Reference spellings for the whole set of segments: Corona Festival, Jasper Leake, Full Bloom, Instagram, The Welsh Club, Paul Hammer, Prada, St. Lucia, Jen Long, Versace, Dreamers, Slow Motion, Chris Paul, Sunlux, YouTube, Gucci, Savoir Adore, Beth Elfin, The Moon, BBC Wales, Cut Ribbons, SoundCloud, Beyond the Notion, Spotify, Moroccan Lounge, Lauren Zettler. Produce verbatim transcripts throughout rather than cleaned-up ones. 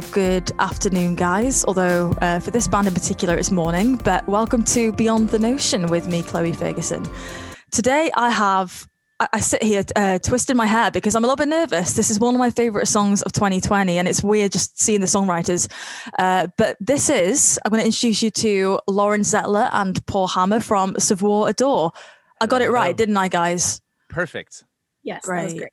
well, good afternoon, guys, although uh, for this band in particular it's morning, but welcome to Beyond the Notion with me, Chloe Ferguson. Today I have, I, I sit here uh, twisting my hair because I'm a little bit nervous. This is one of my favourite songs of twenty twenty, and it's weird just seeing the songwriters, uh, but this is, I'm going to introduce you to Lauren Zettler and Paul Hammer from Savoir Adore. I got it right, didn't I, guys? Perfect. Yes, great. That was great.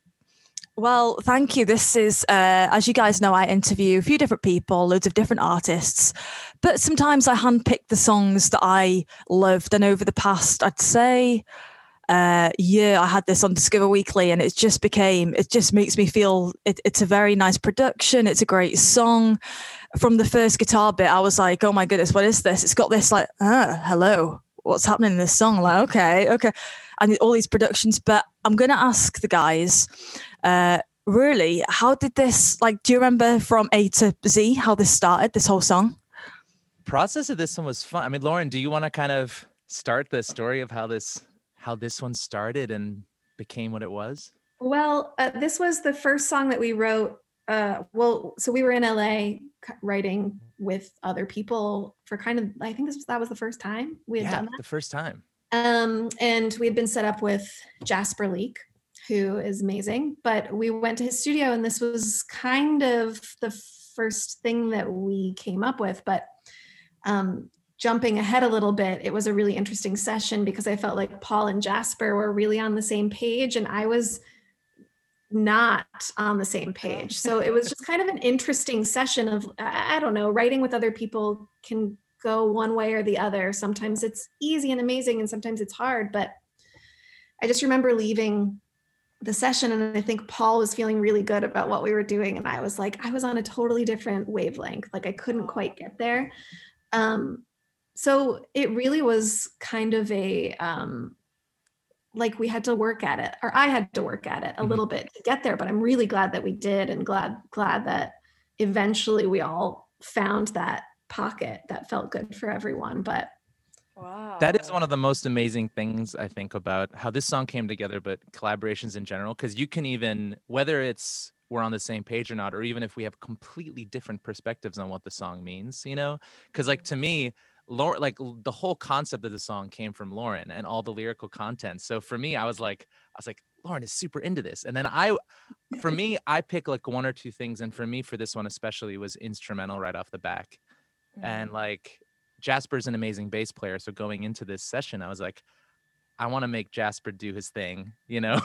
Well, thank you. This is, uh, as you guys know, I interview a few different people, loads of different artists, but sometimes I handpick the songs that I loved. And over the past, I'd say, uh, year, I had this on Discover Weekly, and it just became, it just makes me feel, it, it's a very nice production. It's a great song. From the first guitar bit, I was like, oh my goodness, what is this? It's got this like, ah, hello, what's happening in this song? Like, okay, okay. And all these productions, but I'm going to ask the guys, uh, really, how did this, like, do you remember from A to Z, how this started, this whole song? Process of this one was fun. I mean, Lauren, do you want to kind of start the story of how this, how this one started and became what it was? Well, uh, this was the first song that we wrote. Uh, well, so we were in L A writing with other people for kind of, I think this was, that was the first time we had yeah, done that. the first time. Um, and we had been set up with Jasper Leake, who is amazing, but we went to his studio and this was kind of the first thing that we came up with. But um, jumping ahead a little bit, it was a really interesting session because I felt like Paul and Jasper were really on the same page and I was not on the same page. So it was just kind of an interesting session of, I don't know, writing with other people can go one way or the other. Sometimes it's easy and amazing and sometimes it's hard, but I just remember leaving the session and I think Paul was feeling really good about what we were doing and I was like, I was on a totally different wavelength, like I couldn't quite get there. Um, so it really was kind of a, um, like we had to work at it, or I had to work at it a mm-hmm. little bit to get there, but I'm really glad that we did and glad, glad that eventually we all found that pocket that felt good for everyone. But wow, that is one of the most amazing things I think about how this song came together, but collaborations in general, because you can even, whether it's we're on the same page or not, or even if we have completely different perspectives on what the song means, you know, because like to me, Lauren, like the whole concept of the song came from Lauren and all the lyrical content. So for me, I was like, I was like, Lauren is super into this. And then I, for me, I pick like one or two things. And for me, for this one especially, was instrumental right off the back. And like Jasper's an amazing bass player. So going into this session, I was like, I want to make Jasper do his thing, you know?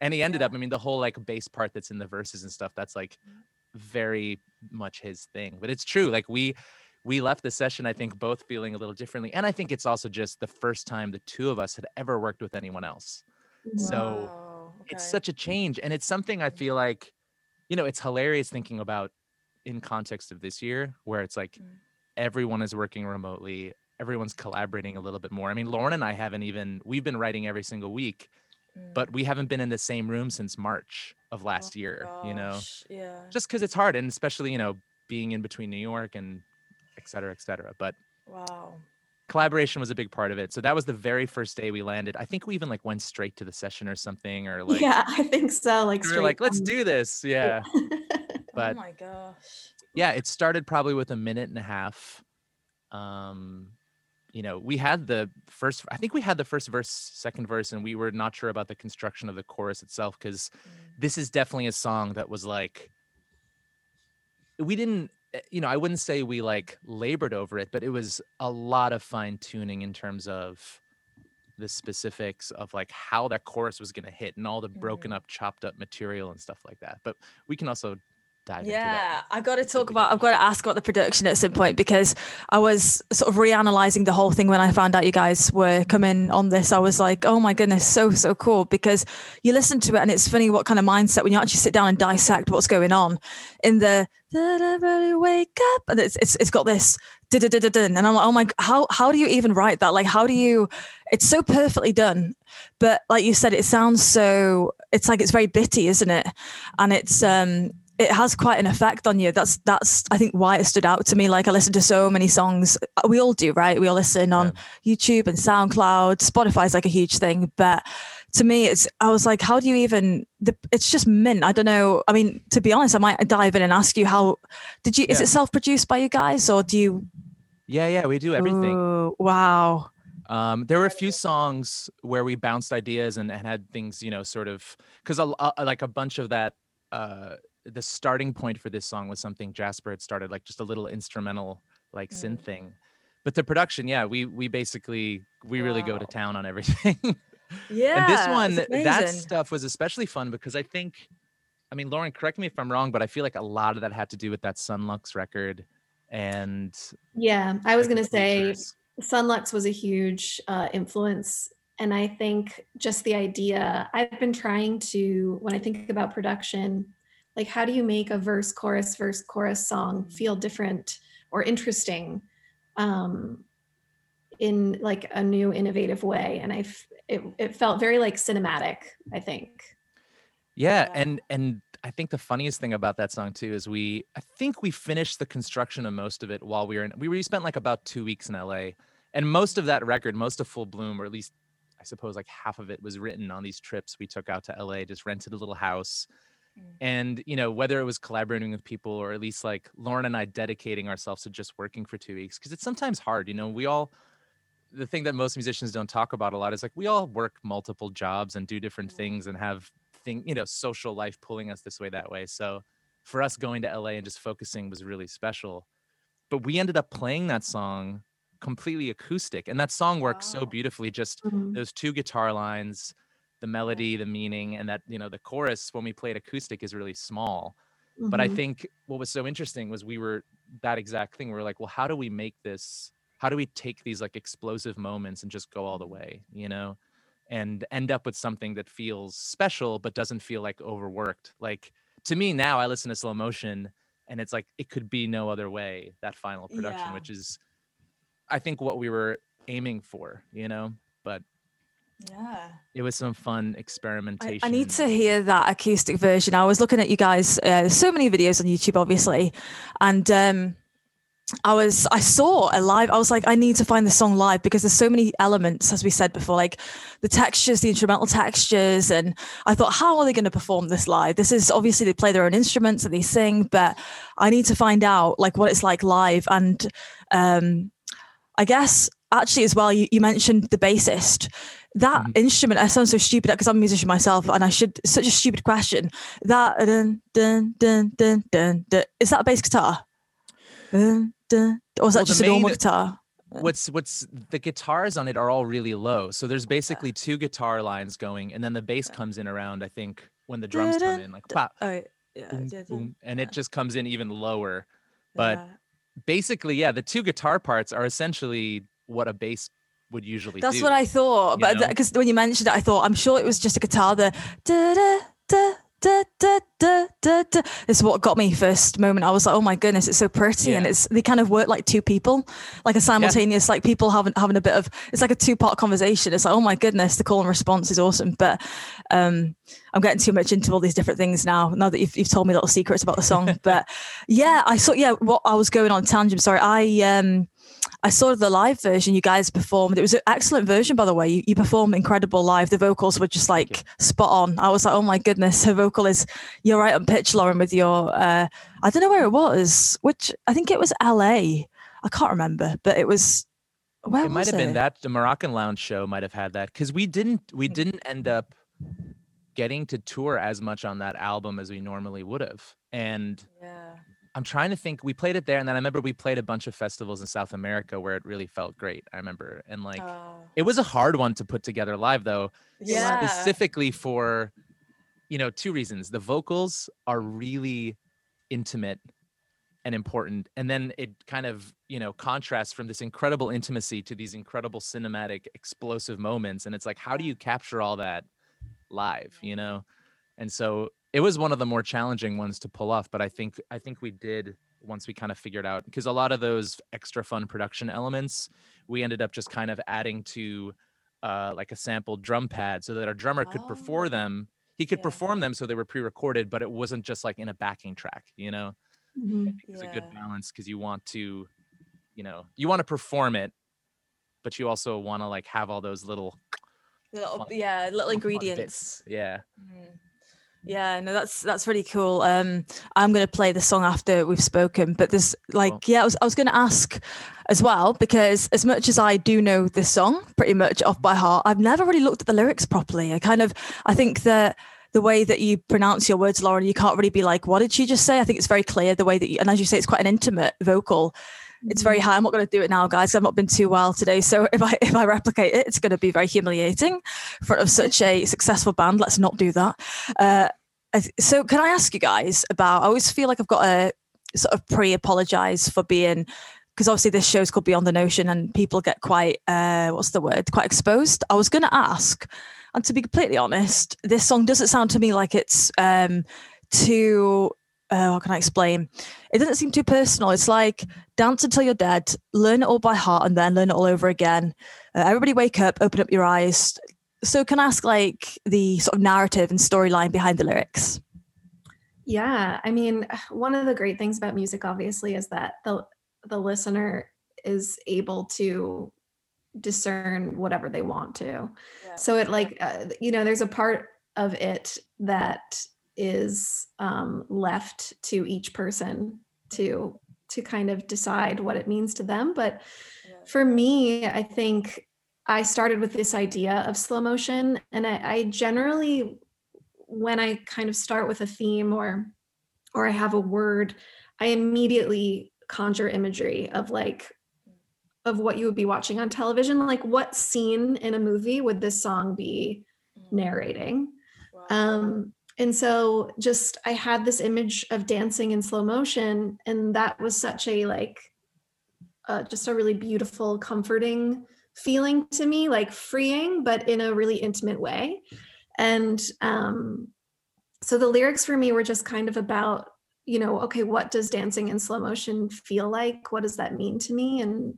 And he ended yeah. up, I mean, the whole like bass part that's in the verses and stuff, that's like very much his thing. But it's true. Like we we left the session, I think, both feeling a little differently. And I think it's also just the first time the two of us had ever worked with anyone else. Wow. So okay. It's such a change. And it's something I feel like, you know, it's hilarious thinking about in context of this year where it's like, mm. everyone is working remotely. Everyone's collaborating a little bit more. I mean, Lauren and I haven't even, we've been writing every single week, mm. but we haven't been in the same room since March of last oh, year, gosh. you know, yeah. just cause it's hard. And especially, you know, being in between New York and et cetera, et cetera. But wow, collaboration was a big part of it. So that was the very first day we landed. I think we even like went straight to the session or something, or like, yeah, I think so. Like, we were like, let's do this. Yeah. But, oh my gosh. Yeah, it started probably with a minute and a half. Um, you know, we had the first, I think we had the first verse, second verse, and we were not sure about the construction of the chorus itself, because mm. this is definitely a song that was like, we didn't, you know, I wouldn't say we like labored over it, but it was a lot of fine tuning in terms of the specifics of like how that chorus was going to hit and all the mm. broken up, chopped up material and stuff like that. But we can also yeah, I got to talk about, I've got to ask about the production at some point, because I was sort of reanalyzing the whole thing when I found out you guys were coming on this. I was like, oh my goodness, so, so cool, because you listen to it and it's funny what kind of mindset when you actually sit down and dissect what's going on in the did I really wake up, and it's it's it's got this da da da da, and I'm like, oh my, how how do you even write that? Like, how do you? It's so perfectly done, but like you said, it sounds so. It's like it's very bitty, isn't it? And it's um. It has quite an effect on you. That's, that's I think, why it stood out to me. Like, I listen to so many songs. We all do, right? We all listen on yeah. YouTube and SoundCloud. Spotify's like a huge thing. But to me, it's, I was like, how do you even, the, it's just mint. I don't know. I mean, to be honest, I might dive in and ask you, how did you, yeah. is it self-produced by you guys, or do you? Yeah, yeah, we do everything. Ooh, wow. Um, there were a few songs where we bounced ideas and, and had things, you know, sort of, because like a bunch of that, uh, the starting point for this song was something Jasper had started, like just a little instrumental, like mm. synth thing. But the production, yeah, we we basically, we wow. really go to town on everything. Yeah. And this one, that stuff was especially fun because I think, I mean, Lauren, correct me if I'm wrong, but I feel like a lot of that had to do with that Sunlux record. And yeah, I was going to say Sunlux was a huge uh, influence. And I think just the idea, I've been trying to, when I think about production, like how do you make a verse, chorus, verse, chorus song feel different or interesting um, in like a new innovative way? And I, it, it felt very like cinematic, I think. Yeah. And, and I think the funniest thing about that song too, is we, I think we finished the construction of most of it while we were in, we spent like about two weeks in L A, and most of that record, most of Full Bloom, or at least I suppose like half of it, was written on these trips we took out to L A, just rented a little house. And, you know, whether it was collaborating with people or at least like Lauren and I dedicating ourselves to just working for two weeks, because it's sometimes hard, you know, we all, the thing that most musicians don't talk about a lot is like we all work multiple jobs and do different things and have thing, you know, social life pulling us this way, that way. So for us going to L A and just focusing was really special. But we ended up playing that song completely acoustic. And that song works wow. so beautifully, just mm-hmm. those two guitar lines, the melody, the meaning, and that, you know, the chorus when we played acoustic is really small. Mm-hmm. But I think what was so interesting was we were that exact thing. We were like, well, how do we make this? How do we take these like explosive moments and just go all the way, you know, and end up with something that feels special, but doesn't feel like overworked? Like to me now I listen to Slow Motion and it's like, it could be no other way, that final production, yeah. which is, I think what we were aiming for, you know, but yeah, it was some fun experimentation. I, I need to hear that acoustic version. I was looking at you guys, uh, so many videos on YouTube, obviously, and um, I was I saw a live. I was like, I need to find the song live because there's so many elements, as we said before, like the textures, the instrumental textures, and I thought, how are they going to perform this live? This is obviously they play their own instruments and they sing, but I need to find out like what it's like live. And um, I guess actually as well, you, you mentioned the bassist. That mm-hmm. instrument, I sound so stupid because I'm a musician myself, and I should, such a stupid question. That, dun, dun, dun, dun, dun, dun, is that a bass guitar? Dun, dun, or is that well, just main, a normal guitar? What's, what's, the guitars on it are all really low. So there's basically yeah. two guitar lines going, and then the bass yeah. comes in around, I think, when the drums dun, come in, like, pop, oh, yeah, boom, yeah, boom, yeah. and it just comes in even lower. But yeah. basically, yeah, the two guitar parts are essentially what a bass would usually that's do. What I thought, but because when you mentioned it, I thought I'm sure it was just a guitar. The da, da, da, da, da, da, da, da, is what got me first moment. I was like, oh my goodness, it's so pretty, yeah. and it's they kind of work like two people, like a simultaneous, yeah. like people having having a bit of it's like a two part conversation. It's like, oh my goodness, the call and response is awesome. But um, I'm getting too much into all these different things now. Now that you've you've told me little secrets about the song, but yeah, I saw yeah what I was going on tangent. Sorry, I um. I saw the live version you guys performed. It was an excellent version, by the way. You, you performed incredible live. The vocals were just like spot on. I was like, oh my goodness, her vocal is, you're right on pitch, Lauren, with your, uh, I don't know where it was, which I think it was L A. I can't remember, but it was, where it was it? It might have been that, the Moroccan Lounge show might have had that. Cause we didn't, we didn't end up getting to tour as much on that album as we normally would have. And yeah. I'm trying to think, we played it there. And then I remember we played a bunch of festivals in South America where it really felt great. I remember. And like, oh. it was a hard one to put together live though, yeah. specifically for, you know, two reasons. The vocals are really intimate and important. And then it kind of, you know, contrasts from this incredible intimacy to these incredible cinematic explosive moments. And it's like, how do you capture all that live, you know? And so it was one of the more challenging ones to pull off, but I think I think we did once we kind of figured out, because a lot of those extra fun production elements, we ended up just kind of adding to uh, like a sample drum pad so that our drummer could oh. perform them. He could yeah. perform them so they were pre-recorded, but it wasn't just like in a backing track, you know? Mm-hmm. It's yeah. a good balance because you want to, you know, you want to perform it, but you also want to like have all those little Little, yeah, little ingredients. Yeah. Mm. Yeah, no, that's that's really cool. Um, I'm going to play the song after we've spoken, but there's like, oh. yeah, I was I was going to ask as well, because as much as I do know this song pretty much off by heart, I've never really looked at the lyrics properly. I kind of, I think that the way that you pronounce your words, Lauren, you can't really be like, what did she just say? I think it's very clear the way that you, and as you say, it's quite an intimate vocal. It's very high. I'm not going to do it now, guys. I've not been too well today. So if I if I replicate it, it's going to be very humiliating in front of such a successful band. Let's not do that. Uh, so can I ask you guys about, I always feel like I've got to sort of pre-apologise for being, because obviously this show's called Beyond the Notion and people get quite, uh, what's the word, quite exposed. I was going to ask, and to be completely honest, this song doesn't sound to me like it's um, too... Uh, how can I explain? It doesn't seem too personal. It's like dance until you're dead, learn it all by heart, and then learn it all over again. Uh, everybody wake up, open up your eyes. So can I ask like the sort of narrative and storyline behind the lyrics? Yeah, I mean, one of the great things about music, obviously, is that the the listener is able to discern whatever they want to. Yeah. So it like, uh, you know, there's a part of it that is um, left to each person to to kind of decide what it means to them. But for me, I think I started with this idea of slow motion. And I, I generally, when I kind of start with a theme or or I have a word, I immediately conjure imagery of like, of what you would be watching on television. Like what scene in a movie would this song be narrating? Wow. Um, And so just, I had this image of dancing in slow motion, and that was such a like, uh, just a really beautiful, comforting feeling to me, like freeing, but in a really intimate way. And um, so the lyrics for me were just kind of about, you know, okay, what does dancing in slow motion feel like? What does that mean to me? And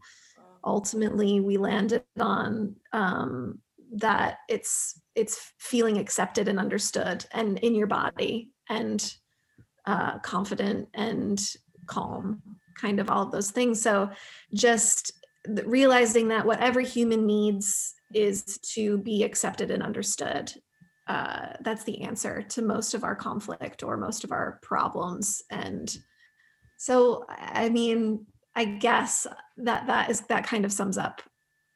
ultimately we landed on um, that it's, it's feeling accepted and understood and in your body and uh, confident and calm, kind of all of those things. So just realizing that whatever human needs is to be accepted and understood. Uh, that's the answer to most of our conflict or most of our problems. And so, I mean, I guess that that is, that kind of sums up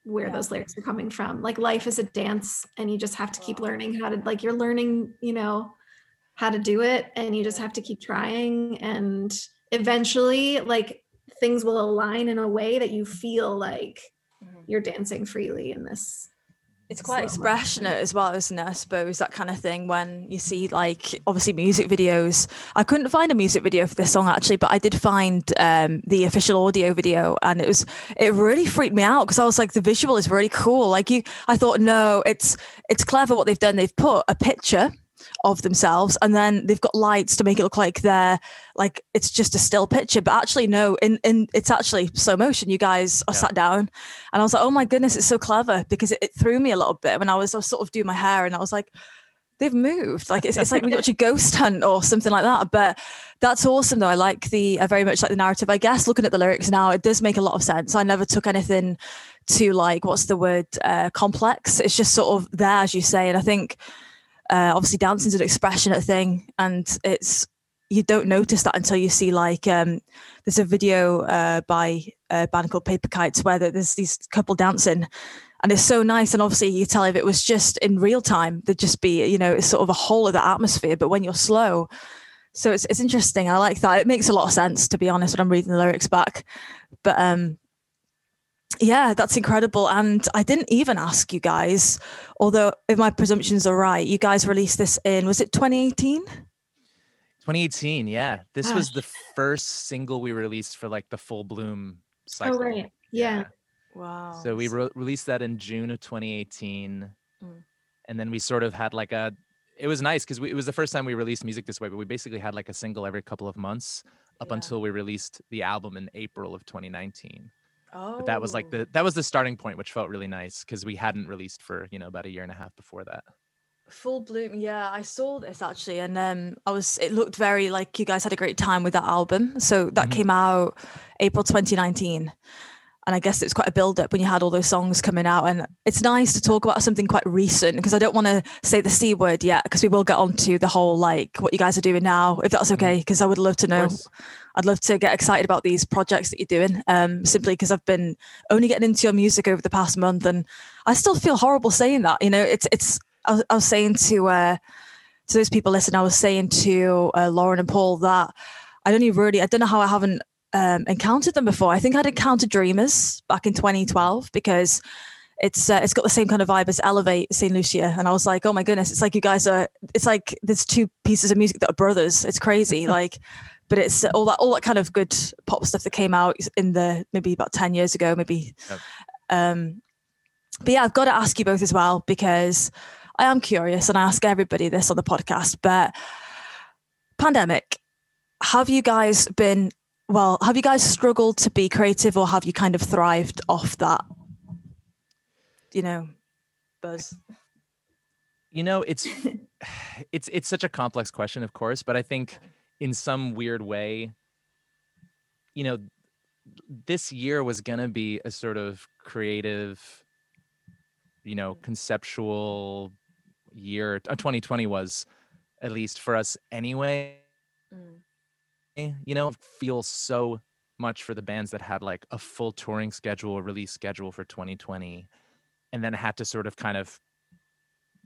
where yeah. those lyrics are coming from. Like life is a dance and you just have to keep learning how to, like you're learning, you know, how to do it, and you just have to keep trying. And eventually like things will align in a way that you feel like mm-hmm. you're dancing freely in this. It's quite expressionate as well, isn't it? I suppose that kind of thing when you see like obviously music videos. I couldn't find a music video for this song actually, but I did find um, the official audio video, and it was it really freaked me out because I was like, the visual is really cool. Like you, I thought, no, it's it's clever what they've done. They've put a picture of themselves and then they've got lights to make it look like they're like it's just a still picture, but actually no, in in it's actually slow motion. You guys are yeah. sat down, and I was like, oh my goodness, it's so clever, because it, it threw me a little bit when I was, I was sort of doing my hair and I was like, they've moved, like it's, it's like we got your ghost hunt or something like that. But that's awesome though. I like the I very much like the narrative. I guess looking at the lyrics now, it does make a lot of sense. I never took anything to like what's the word uh complex. It's just sort of there, as you say. And I think Uh, obviously dancing's an expressionate thing, and it's you don't notice that until you see like um, there's a video uh, by a band called Paper Kites where there's these couple dancing, and it's so nice. And obviously you tell if it was just in real time, there'd just be, you know, it's sort of a whole other atmosphere, but when you're slow. So it's it's interesting. I like that. It makes a lot of sense, to be honest, when I'm reading the lyrics back. But um yeah, that's incredible. And I didn't even ask you guys, although if my presumptions are right, you guys released this in, was it twenty eighteen? twenty eighteen, yeah. This Gosh. was the first single we released for like the Full Bloom cycle. Oh, right. Yeah. yeah. Wow. So we re- released that in June of twenty eighteen. Mm. And then we sort of had like a, it was nice because it was the first time we released music this way, but we basically had like a single every couple of months up yeah. until we released the album in April of twenty nineteen. Oh. But that was like the that was the starting point, which felt really nice because we hadn't released for, you know, about a year and a half before that. Full Bloom, yeah, I saw this actually, and um, I was it looked very like you guys had a great time with that album. So that mm-hmm. came out April twenty nineteen, And I guess it was quite a build-up when you had all those songs coming out. And it's nice to talk about something quite recent, because I don't want to say the C word yet, because we will get onto the whole, like, what you guys are doing now, if that's okay, because I would love to know. I'd love to get excited about these projects that you're doing, um, simply because I've been only getting into your music over the past month, and I still feel horrible saying that. You know, it's, it's. I was, I was saying to, uh, to those people listening, I was saying to uh, Lauren and Paul that I don't even really, I don't know how I haven't, Um, encountered them before. I think I'd encountered Dreamers back in twenty twelve, because it's uh, it's got the same kind of vibe as Elevate, Saint Lucia, and I was like, oh my goodness, it's like you guys are, it's like there's two pieces of music that are brothers. It's crazy, like, but it's all that all that kind of good pop stuff that came out in the maybe about ten years ago, maybe. Yep. Um, but yeah, I've got to ask you both as well, because I am curious, and I ask everybody this on the podcast. But pandemic, have you guys been? Well, have you guys struggled to be creative, or have you kind of thrived off that, you know, buzz? You know, it's it's it's such a complex question, of course, but I think in some weird way, you know, this year was going to be a sort of creative, you know, conceptual year. twenty twenty was, at least for us anyway. Mm. You know, feel so much for the bands that had like a full touring schedule, release schedule for twenty twenty, and then had to sort of kind of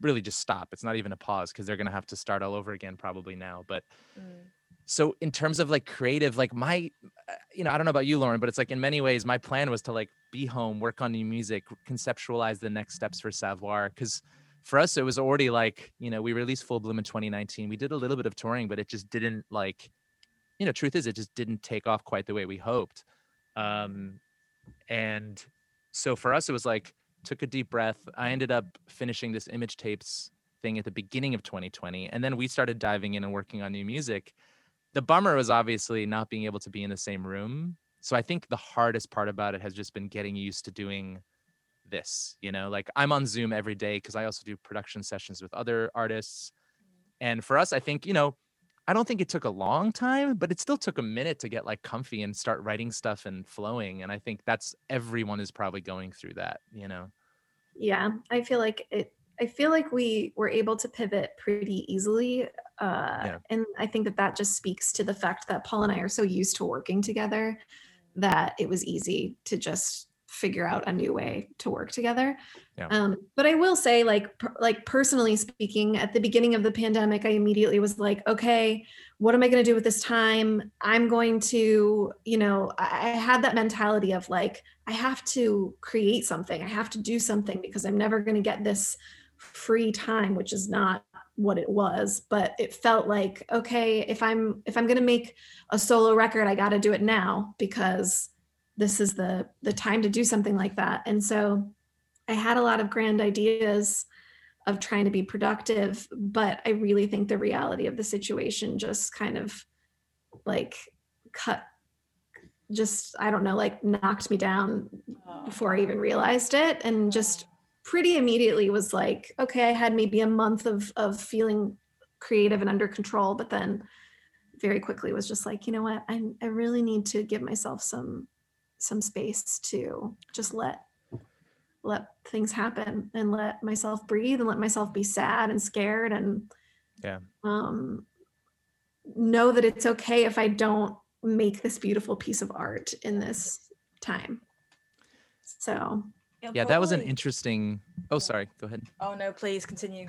really just stop. It's not even a pause, because they're going to have to start all over again probably now. But mm. so in terms of like creative, like my, you know, I don't know about you, Lauren, but it's like in many ways, my plan was to like be home, work on new music, conceptualize the next steps for Savoir. Because for us, it was already like, you know, we released Full Bloom in twenty nineteen. We did a little bit of touring, but it just didn't like, you know, truth is, it just didn't take off quite the way we hoped. Um, and so for us, it was like, took a deep breath. I ended up finishing this Image Tapes thing at the beginning of twenty twenty. And then we started diving in and working on new music. The bummer was obviously not being able to be in the same room. So I think the hardest part about it has just been getting used to doing this, you know, like I'm on Zoom every day because I also do production sessions with other artists. And for us, I think, you know, I don't think it took a long time, but it still took a minute to get like comfy and start writing stuff and flowing. And I think that's, everyone is probably going through that, you know? Yeah, I feel like it, I feel like we were able to pivot pretty easily. Uh, yeah. And I think that that just speaks to the fact that Paul and I are so used to working together that it was easy to just figure out a new way to work together. Yeah. Um, but I will say, like, per, like personally speaking, at the beginning of the pandemic, I immediately was like, okay, what am I going to do with this time? I'm going to, you know, I, I had that mentality of like, I have to create something. I have to do something, because I'm never going to get this free time, which is not what it was, but it felt like, okay, if I'm, if I'm going to make a solo record, I got to do it now, because this is the the time to do something like that. And so I had a lot of grand ideas of trying to be productive, but I really think the reality of the situation just kind of like cut, just, I don't know, like knocked me down before I even realized it. And just pretty immediately was like, okay, I had maybe a month of of feeling creative and under control, but then very quickly was just like, you know what, I I really need to give myself some some space to just let let things happen and let myself breathe and let myself be sad and scared, and yeah um know that it's okay if I don't make this beautiful piece of art in this time. So yeah, probably. That was an interesting oh sorry go ahead oh no please continue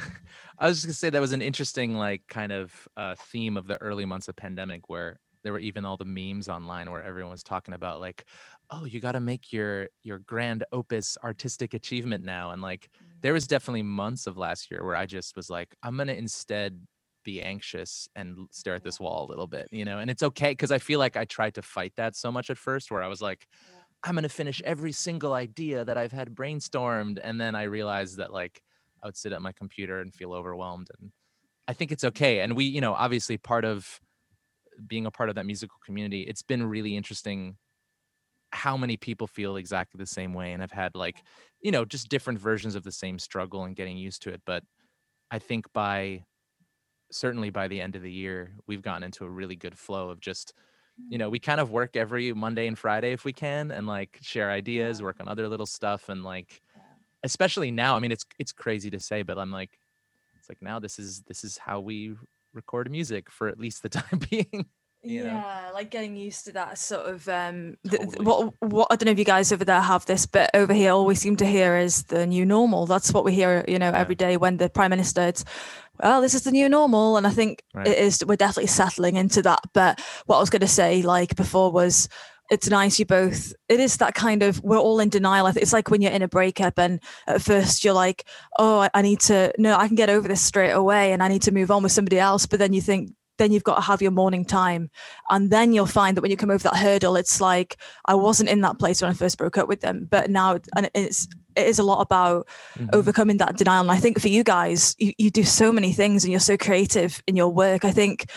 I was just gonna say that was an interesting like kind of uh theme of the early months of pandemic, where there were even all the memes online where everyone was talking about like, oh, you got to make your your grand opus artistic achievement now. And like, there was definitely months of last year where I just was like, I'm going to instead be anxious and stare at this wall a little bit, you know, and it's okay. Cause I feel like I tried to fight that so much at first, where I was like, yeah. I'm going to finish every single idea that I've had brainstormed. And then I realized that like, I would sit at my computer and feel overwhelmed. And I think it's okay. And we, you know, obviously part of being a part of that musical community, it's been really interesting how many people feel exactly the same way and have had like, you know, just different versions of the same struggle and getting used to it. But I think by, certainly by the end of the year, we've gotten into a really good flow of just you know, we kind of work every Monday and Friday if we can, and like share ideas, work on other little stuff. And like, especially now, I mean, it's, it's crazy to say, but I'm like, it's like now this is, this is how we record music for at least the time being. You know? Yeah, like getting used to that sort of um totally. th- th- what what I don't know if you guys over there have this, but over here all we seem to hear is the new normal. That's what we hear, you know, yeah. every day when the Prime Minister, it's, well, this is the new normal. And I think right. it is, we're definitely settling into that. But what I was going to say like before was, it's nice you both, it is that kind of, we're all in denial. I think it's like when you're in a breakup and at first you're like, oh, I, I need to, no, I can get over this straight away and I need to move on with somebody else. But then you think, then you've got to have your morning time. And then you'll find that when you come over that hurdle, it's like, I wasn't in that place when I first broke up with them, but now, and it's, it is a lot about mm-hmm. overcoming that denial. And I think for you guys, you, you do so many things and you're so creative in your work. I think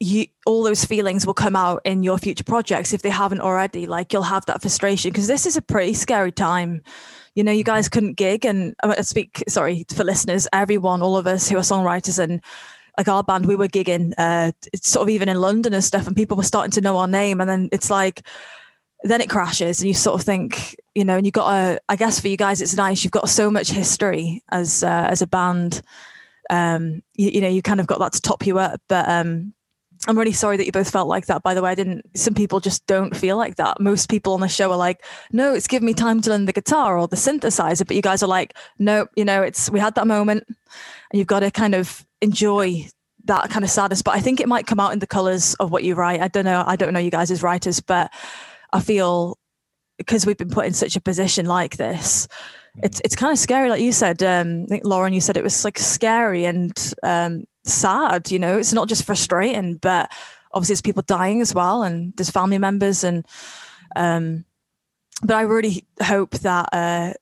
you, all those feelings will come out in your future projects if they haven't already. Like you'll have that frustration because this is a pretty scary time. You know, you guys couldn't gig, and I speak, sorry, for listeners, everyone, all of us who are songwriters and, like our band, we were gigging, uh, it's sort of even in London and stuff, and people were starting to know our name. And then it's like, then it crashes and you sort of think, you know, and you got a, I guess for you guys, it's nice. You've got so much history as, uh, as a band. Um, you, you know, you kind of got that to top you up, but, um, I'm really sorry that you both felt like that, by the way. I didn't, some people just don't feel like that. Most people on the show are like, no, it's given me time to learn the guitar or the synthesizer. But you guys are like, no, you know, it's, we had that moment and you've got to kind of enjoy that kind of sadness. But I think it might come out in the colors of what you write. I don't know. I don't know you guys as writers, but I feel because we've been put in such a position like this, it's, it's kind of scary. Like you said, um, I think Lauren, you said it was like scary and, um, sad, you know, it's not just frustrating, but obviously there's people dying as well, and there's family members, and um but I really hope that uh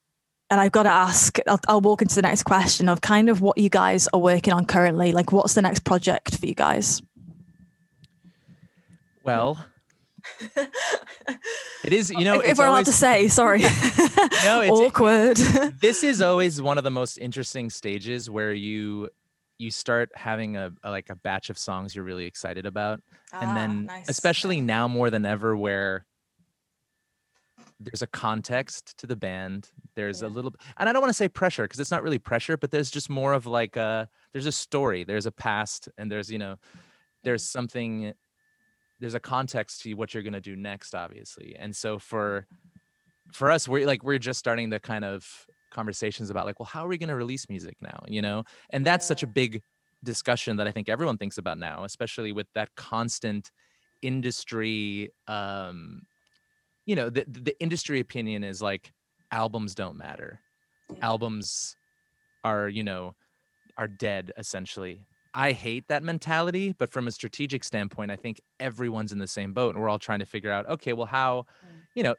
and I've got to ask, I'll, I'll walk into the next question of kind of what you guys are working on currently. Like, what's the next project for you guys? Well, it is, you know, if, if we're always, allowed to say, sorry. No, it's awkward. This is always one of the most interesting stages where you you start having a, a like a batch of songs you're really excited about. Ah, and then nice. Especially now more than ever where there's a context to the band. There's yeah. a little, and I don't want to say pressure because it's not really pressure, but there's just more of like a, there's a story, there's a past, and there's, you know, there's something, there's a context to what you're going to do next, obviously. And so for, for us, we're like, we're just starting to kind of, conversations about like, well, how are we going to release music now, you know? And that's yeah. such a big discussion that I think everyone thinks about now, especially with that constant industry, um, you know, the, the industry opinion is like, albums don't matter. Yeah. Albums are, you know, are dead, essentially. I hate that mentality, but from a strategic standpoint, I think everyone's in the same boat and we're all trying to figure out, okay, well, how, you know,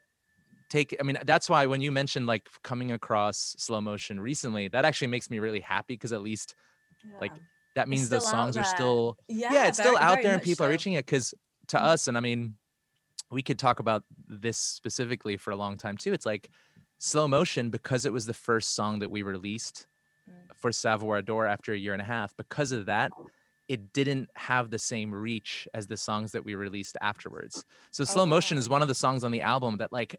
Take, I mean, that's why when you mentioned like coming across Slow Motion recently, that actually makes me really happy because at least yeah. like that means those songs are still, yeah, yeah it's very, still out there and people so. Are reaching it because to mm-hmm. us, and I mean, we could talk about this specifically for a long time too. It's like Slow Motion, because it was the first song that we released mm-hmm. for Savoir Adore after a year and a half, because of that, it didn't have the same reach as the songs that we released afterwards. So Slow okay. Motion is one of the songs on the album that like,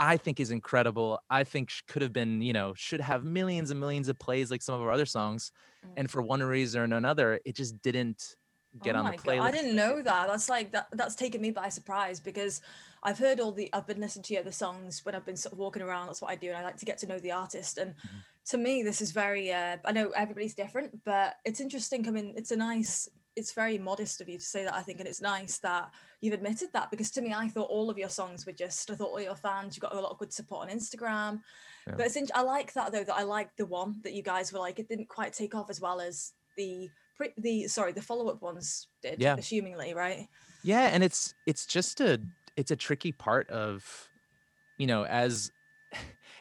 I think is incredible. I think could have been, you know, should have millions and millions of plays like some of our other songs. Mm. And for one reason or another, it just didn't get oh on the playlist. God, I didn't know that. That's like, that, that's taken me by surprise because I've heard all the, I've been listening to the songs when I've been sort of walking around. That's what I do. And I like to get to know the artist. And mm. to me, this is very, uh, I know everybody's different, but it's interesting. I mean, it's a nice, it's very modest of you to say that, I think, and it's nice that you've admitted that, because to me, I thought all of your songs were just, I thought all your fans, you got a lot of good support on Instagram. Yeah. But it's in, I like that though, that I like the one that you guys were like, it didn't quite take off as well as the, the sorry, the follow-up ones did, yeah. assumingly, right? Yeah, and it's it's just a, it's a tricky part of, you know, as,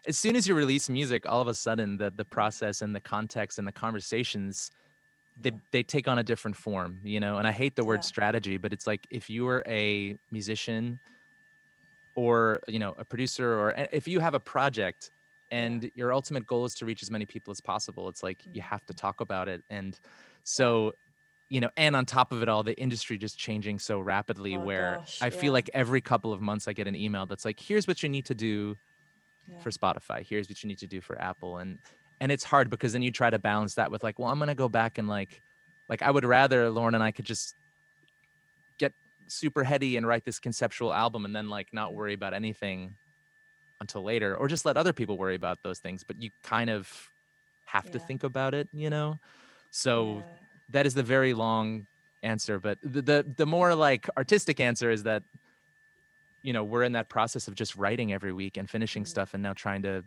as soon as you release music, all of a sudden the the process and the context and the conversations They, they take on a different form, you know, and I hate the word yeah. strategy, but it's like if you were a musician or, you know, a producer, or if you have a project and your ultimate goal is to reach as many people as possible, it's like you have to talk about it. And so you know, and on top of it all, the industry just changing so rapidly, oh, where gosh, I yeah. feel like every couple of months I get an email that's like, here's what you need to do yeah. for Spotify. Here's what you need to do for Apple. And, and it's hard because then you try to balance that with like, well, I'm going to go back and like, like, I would rather Lauren and I could just get super heady and write this conceptual album and then like not worry about anything until later, or just let other people worry about those things. But you kind of have yeah. to think about it, you know? So yeah. that is the very long answer, but the, the the more like artistic answer is that, you know, we're in that process of just writing every week and finishing mm-hmm. stuff, and now trying to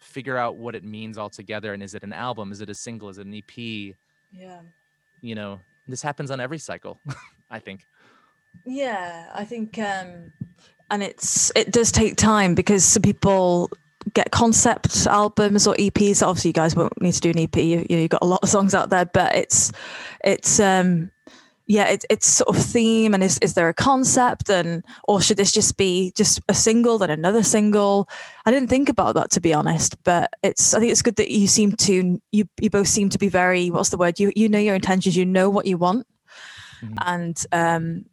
figure out what it means altogether. And is it an album? Is it a single? Is it an E P? Yeah. You know, this happens on every cycle, I think. Yeah, I think, um, and it's it does take time because some people get concept albums or E Ps. Obviously you guys won't need to do an E P. You, you know, you've got a lot of songs out there, but it's, it's, um, yeah, it, it's sort of theme, and is, is there a concept, and, or should this just be just a single, then another single? I didn't think about that, to be honest, but it's, I think it's good that you seem to, you, you both seem to be very, what's the word? You, you know, your intentions, you know what you want. Mm-hmm. And, um,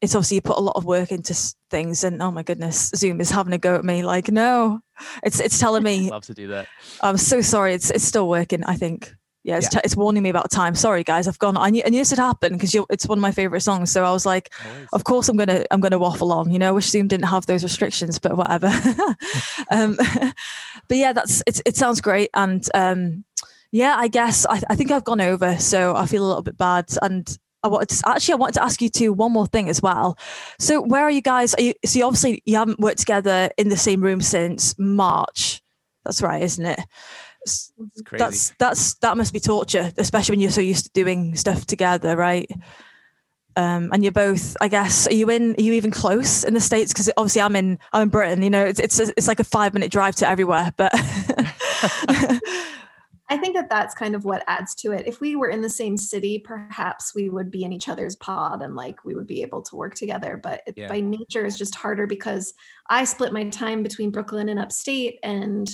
it's obviously you put a lot of work into things, and oh my goodness, Zoom is having a go at me. Like, no, it's it's telling me. I love to do that. I'm so sorry. It's it's still working, I think. Yeah, it's, yeah. T- it's warning me about time. Sorry, guys, I've gone. I knew, I knew this would happen because it's one of my favorite songs. So I was like, nice. Of course, I'm gonna I'm gonna waffle on. You know, I wish Zoom didn't have those restrictions, but whatever. um, but yeah, that's it's, it sounds great, and um, yeah, I guess I, I think I've gone over, so I feel a little bit bad. And I wanted to, actually, I wanted to ask you two one more thing as well. So where are you guys? Are you, so you obviously you haven't worked together in the same room since March. That's right, isn't it? It's crazy. That's that's that must be torture, especially when you're so used to doing stuff together, right? Um, and you're both, I guess, are you in? Are you even close in the States? Because obviously I'm in, I'm in Britain. You know, it's it's a, it's like a five minute drive to everywhere, but. I think that that's kind of what adds to it. If we were in the same city, perhaps we would be in each other's pod and like we would be able to work together. But it, yeah. by nature, it's just harder because I split my time between Brooklyn and upstate, and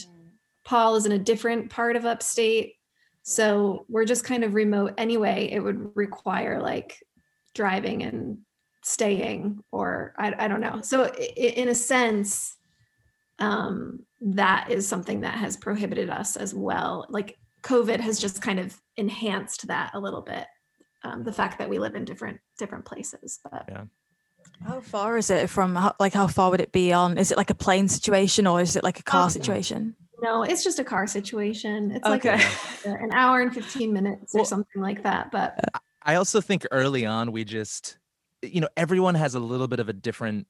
Paul is in a different part of upstate. So we're just kind of remote anyway. It would require like driving and staying, or I, I don't know. So in a sense, um, that is something that has prohibited us as well. Like, COVID has just kind of enhanced that a little bit, um, the fact that we live in different different places. But yeah. How far is it from, like, how far would it be on? Is it like a plane situation, or is it like a car oh, situation? No, it's just a car situation. It's okay. like a, an hour and fifteen minutes or well, something like that. But I also think early on, we just, you know, everyone has a little bit of a different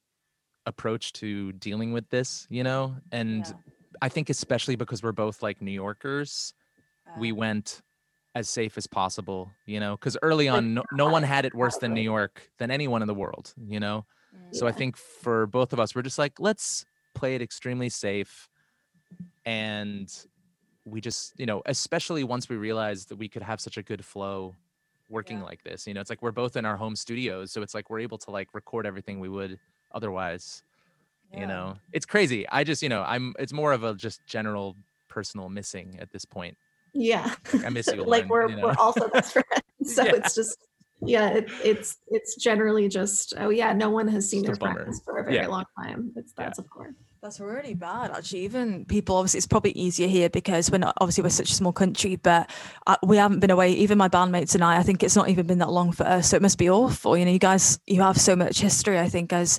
approach to dealing with this, you know? And yeah. I think especially because we're both like New Yorkers, uh, we went as safe as possible, you know? Because early on, no, no one had it worse than New York, than anyone in the world, you know? Yeah. So I think for both of us, we're just like, let's play it extremely safe. And we just, you know, especially once we realized that we could have such a good flow working yeah. like this, you know, it's like we're both in our home studios. So it's like, we're able to like record everything we would otherwise, yeah. you know, it's crazy. I just, you know, I'm, it's more of a just general personal missing at this point. Yeah. Like, I miss you. Lauren, like we're, you know? We're also best friends. So yeah. it's just, yeah, it, it's, it's generally just, oh yeah, no one has seen us practice for a very yeah. long time. It's, that's yeah. of course. That's really bad, actually. Even people, obviously, it's probably easier here because we're not, obviously, we're such a small country, but I, we haven't been away. Even my bandmates and I, I think it's not even been that long for us. So it must be awful. You know, you guys, you have so much history, I think, as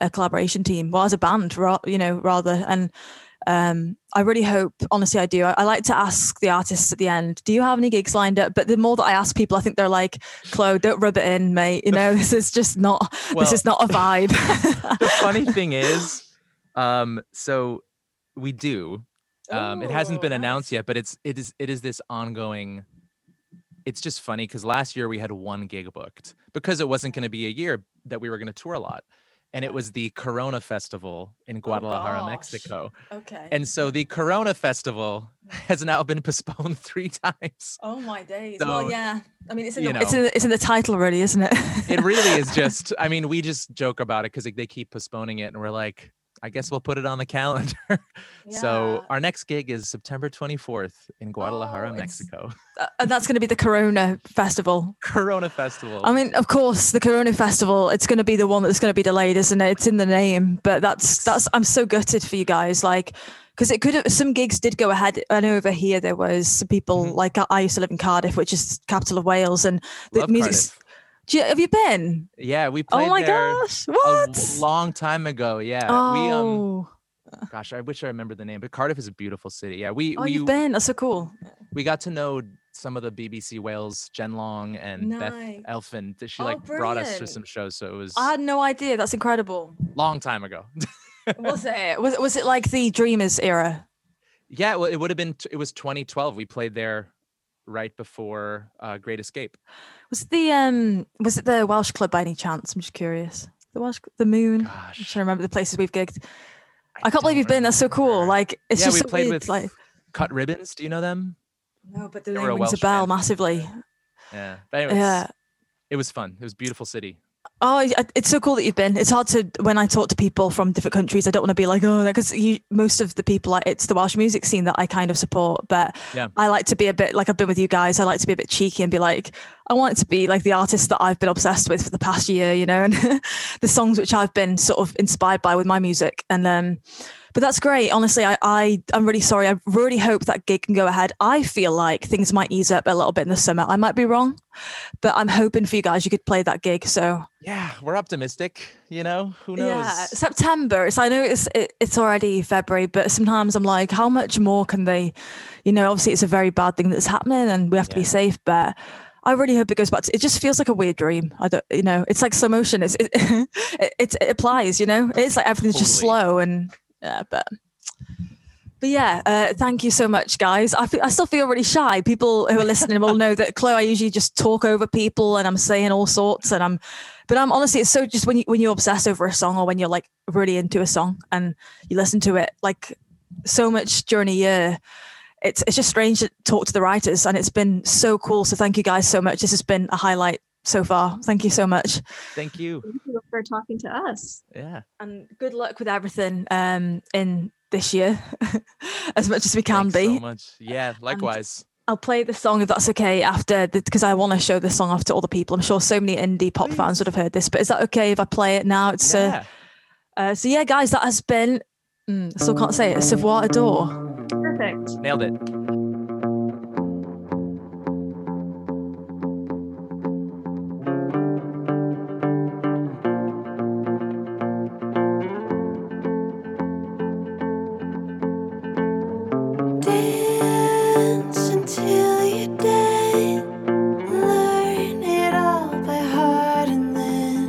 a collaboration team, well, as a band, ra- you know, rather. And um, I really hope, honestly, I do. I, I like to ask the artists at the end, do you have any gigs lined up? But the more that I ask people, I think they're like, Chloe, don't rub it in, mate. You know, this is just not, well, this is not a vibe. The funny thing is, Um, so we do, um, Ooh, it hasn't been announced yet, but it's, it is, it is this ongoing, it's just funny. Cause last year we had one gig booked because it wasn't going to be a year that we were going to tour a lot. And it was the Corona Festival in Guadalajara, oh, Mexico. Okay. And so the Corona Festival has now been postponed three times. Oh my days. So, well, yeah. I mean, it's in, the, know, it's, in the, it's in the title really, isn't it? It really is just, I mean, we just joke about it cause like, they keep postponing it and we're like, I guess we'll put it on the calendar. Yeah. So our next gig is September twenty-fourth in Guadalajara, oh, Mexico. And that's going to be the Corona Festival. Corona Festival. I mean, of course, the Corona Festival, it's going to be the one that's going to be delayed, isn't it? It's in the name, but that's, that's, I'm so gutted for you guys. Like, because it could have, some gigs did go ahead. I know over here there was some people, mm-hmm. like I used to live in Cardiff, which is the capital of Wales, and the Love music's, Cardiff. You, have you been? Yeah, we played there. Oh my gosh, what? A long time ago. Yeah. Oh. We, um, gosh, I wish I remember the name, but Cardiff is a beautiful city. Yeah, we. Oh, we, you've been? That's so cool. We got to know some of the B B C Wales, Jen Long and nice. Beth Elfin. She like oh, brought us to some shows, so it was. I had no idea. That's incredible. Long time ago. Was it? Was was it like the Dreamers era? Yeah, well, it would have been. It was twenty twelve. We played there. Right before uh, Great Escape. Was it the um was it the Welsh Club by any chance? I'm just curious. The Welsh, the Moon. Gosh. I'm trying to remember the places we've gigged. I, I can't believe you've been. That's so cool. Like it's yeah, just we so played weird, with like Cut Ribbons. Do you know them? No, but the name rings a bell massively. Yeah. yeah. But anyways, yeah. It was fun. It was a beautiful city. Oh, it's so cool that you've been. It's hard to, when I talk to people from different countries, I don't want to be like, oh, because you, most of the people, it's the Welsh music scene that I kind of support. But yeah. I like to be a bit, like I've been with you guys, I like to be a bit cheeky and be like, I want it to be like the artists that I've been obsessed with for the past year, you know, and the songs which I've been sort of inspired by with my music. And um, but that's great. Honestly, I, I, I'm really sorry. I really hope that gig can go ahead. I feel like things might ease up a little bit in the summer. I might be wrong, but I'm hoping for you guys, you could play that gig. So yeah, we're optimistic, you know, who knows? Yeah, September. It's, I know it's, it, it's already February, but sometimes I'm like, how much more can they, you know, obviously it's a very bad thing that's happening and we have yeah. to be safe, but I really hope it goes back to, it just feels like a weird dream. I don't, you know, it's like slow motion. It's, it, it, it, it applies, you know, it's like everything's totally. Just slow and yeah, but, but yeah, uh, thank you so much, guys. I feel, I still feel really shy. People who are listening will know that Chloe, I usually just talk over people and I'm saying all sorts and I'm, but I'm honestly, it's so just when you, when you obsess over a song or when you're like really into a song and you listen to it like so much during a year, It's it's just strange to talk to the writers and it's been so cool. So thank you guys so much. This has been a highlight so far. Thank you so much. Thank you. Thank you for talking to us. Yeah. And good luck with everything um, in this year as much as we can. Thanks be. So much. Yeah, likewise. And I'll play the song if that's okay after, because I want to show this song off to all the people. I'm sure so many indie pop Please. Fans would have heard this, but is that okay if I play it now? It's yeah. Uh, uh, so yeah, guys, that has been, mm, I still can't say it, Savoir Adore. Perfect. Nailed it. Dance until you're dead. Learn it all by heart and then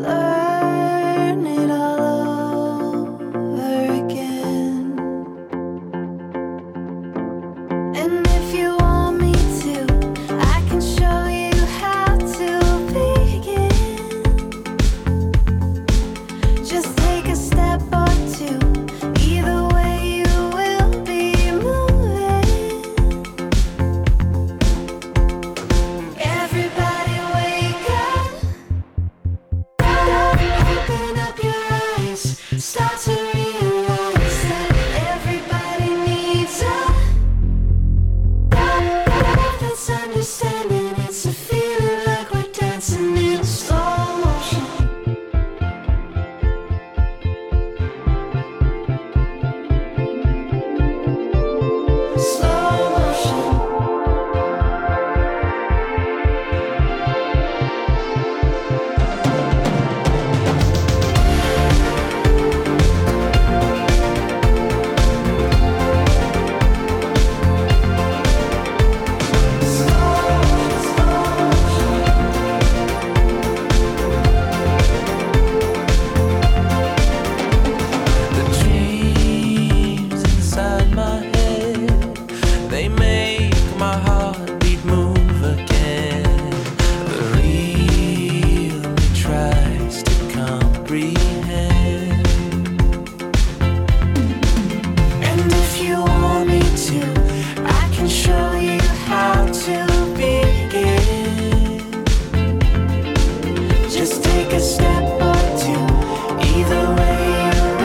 learn it all over again. And if you want me to, I can show you how to begin. Just take a step or two. Either way, you will be moving. Everybody wake up. Open up your eyes. Start to realize that everybody needs a that's understanding, it's a feeling like we're dancing in slow motion. Slow motion. The dreams inside my head, they make my heartbeat move again. The real me tries to comprehend. And if you want me to, I can show you how to begin. Just take a step or two. Either way, you're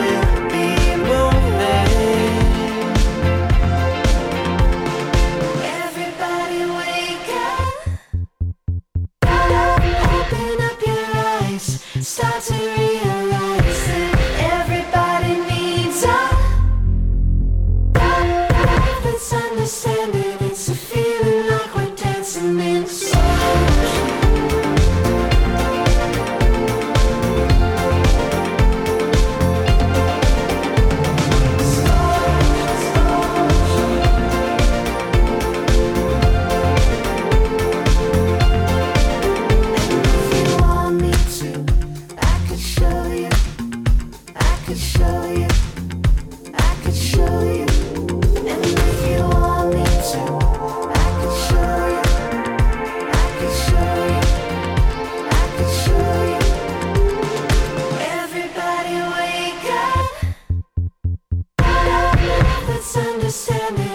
Understand me.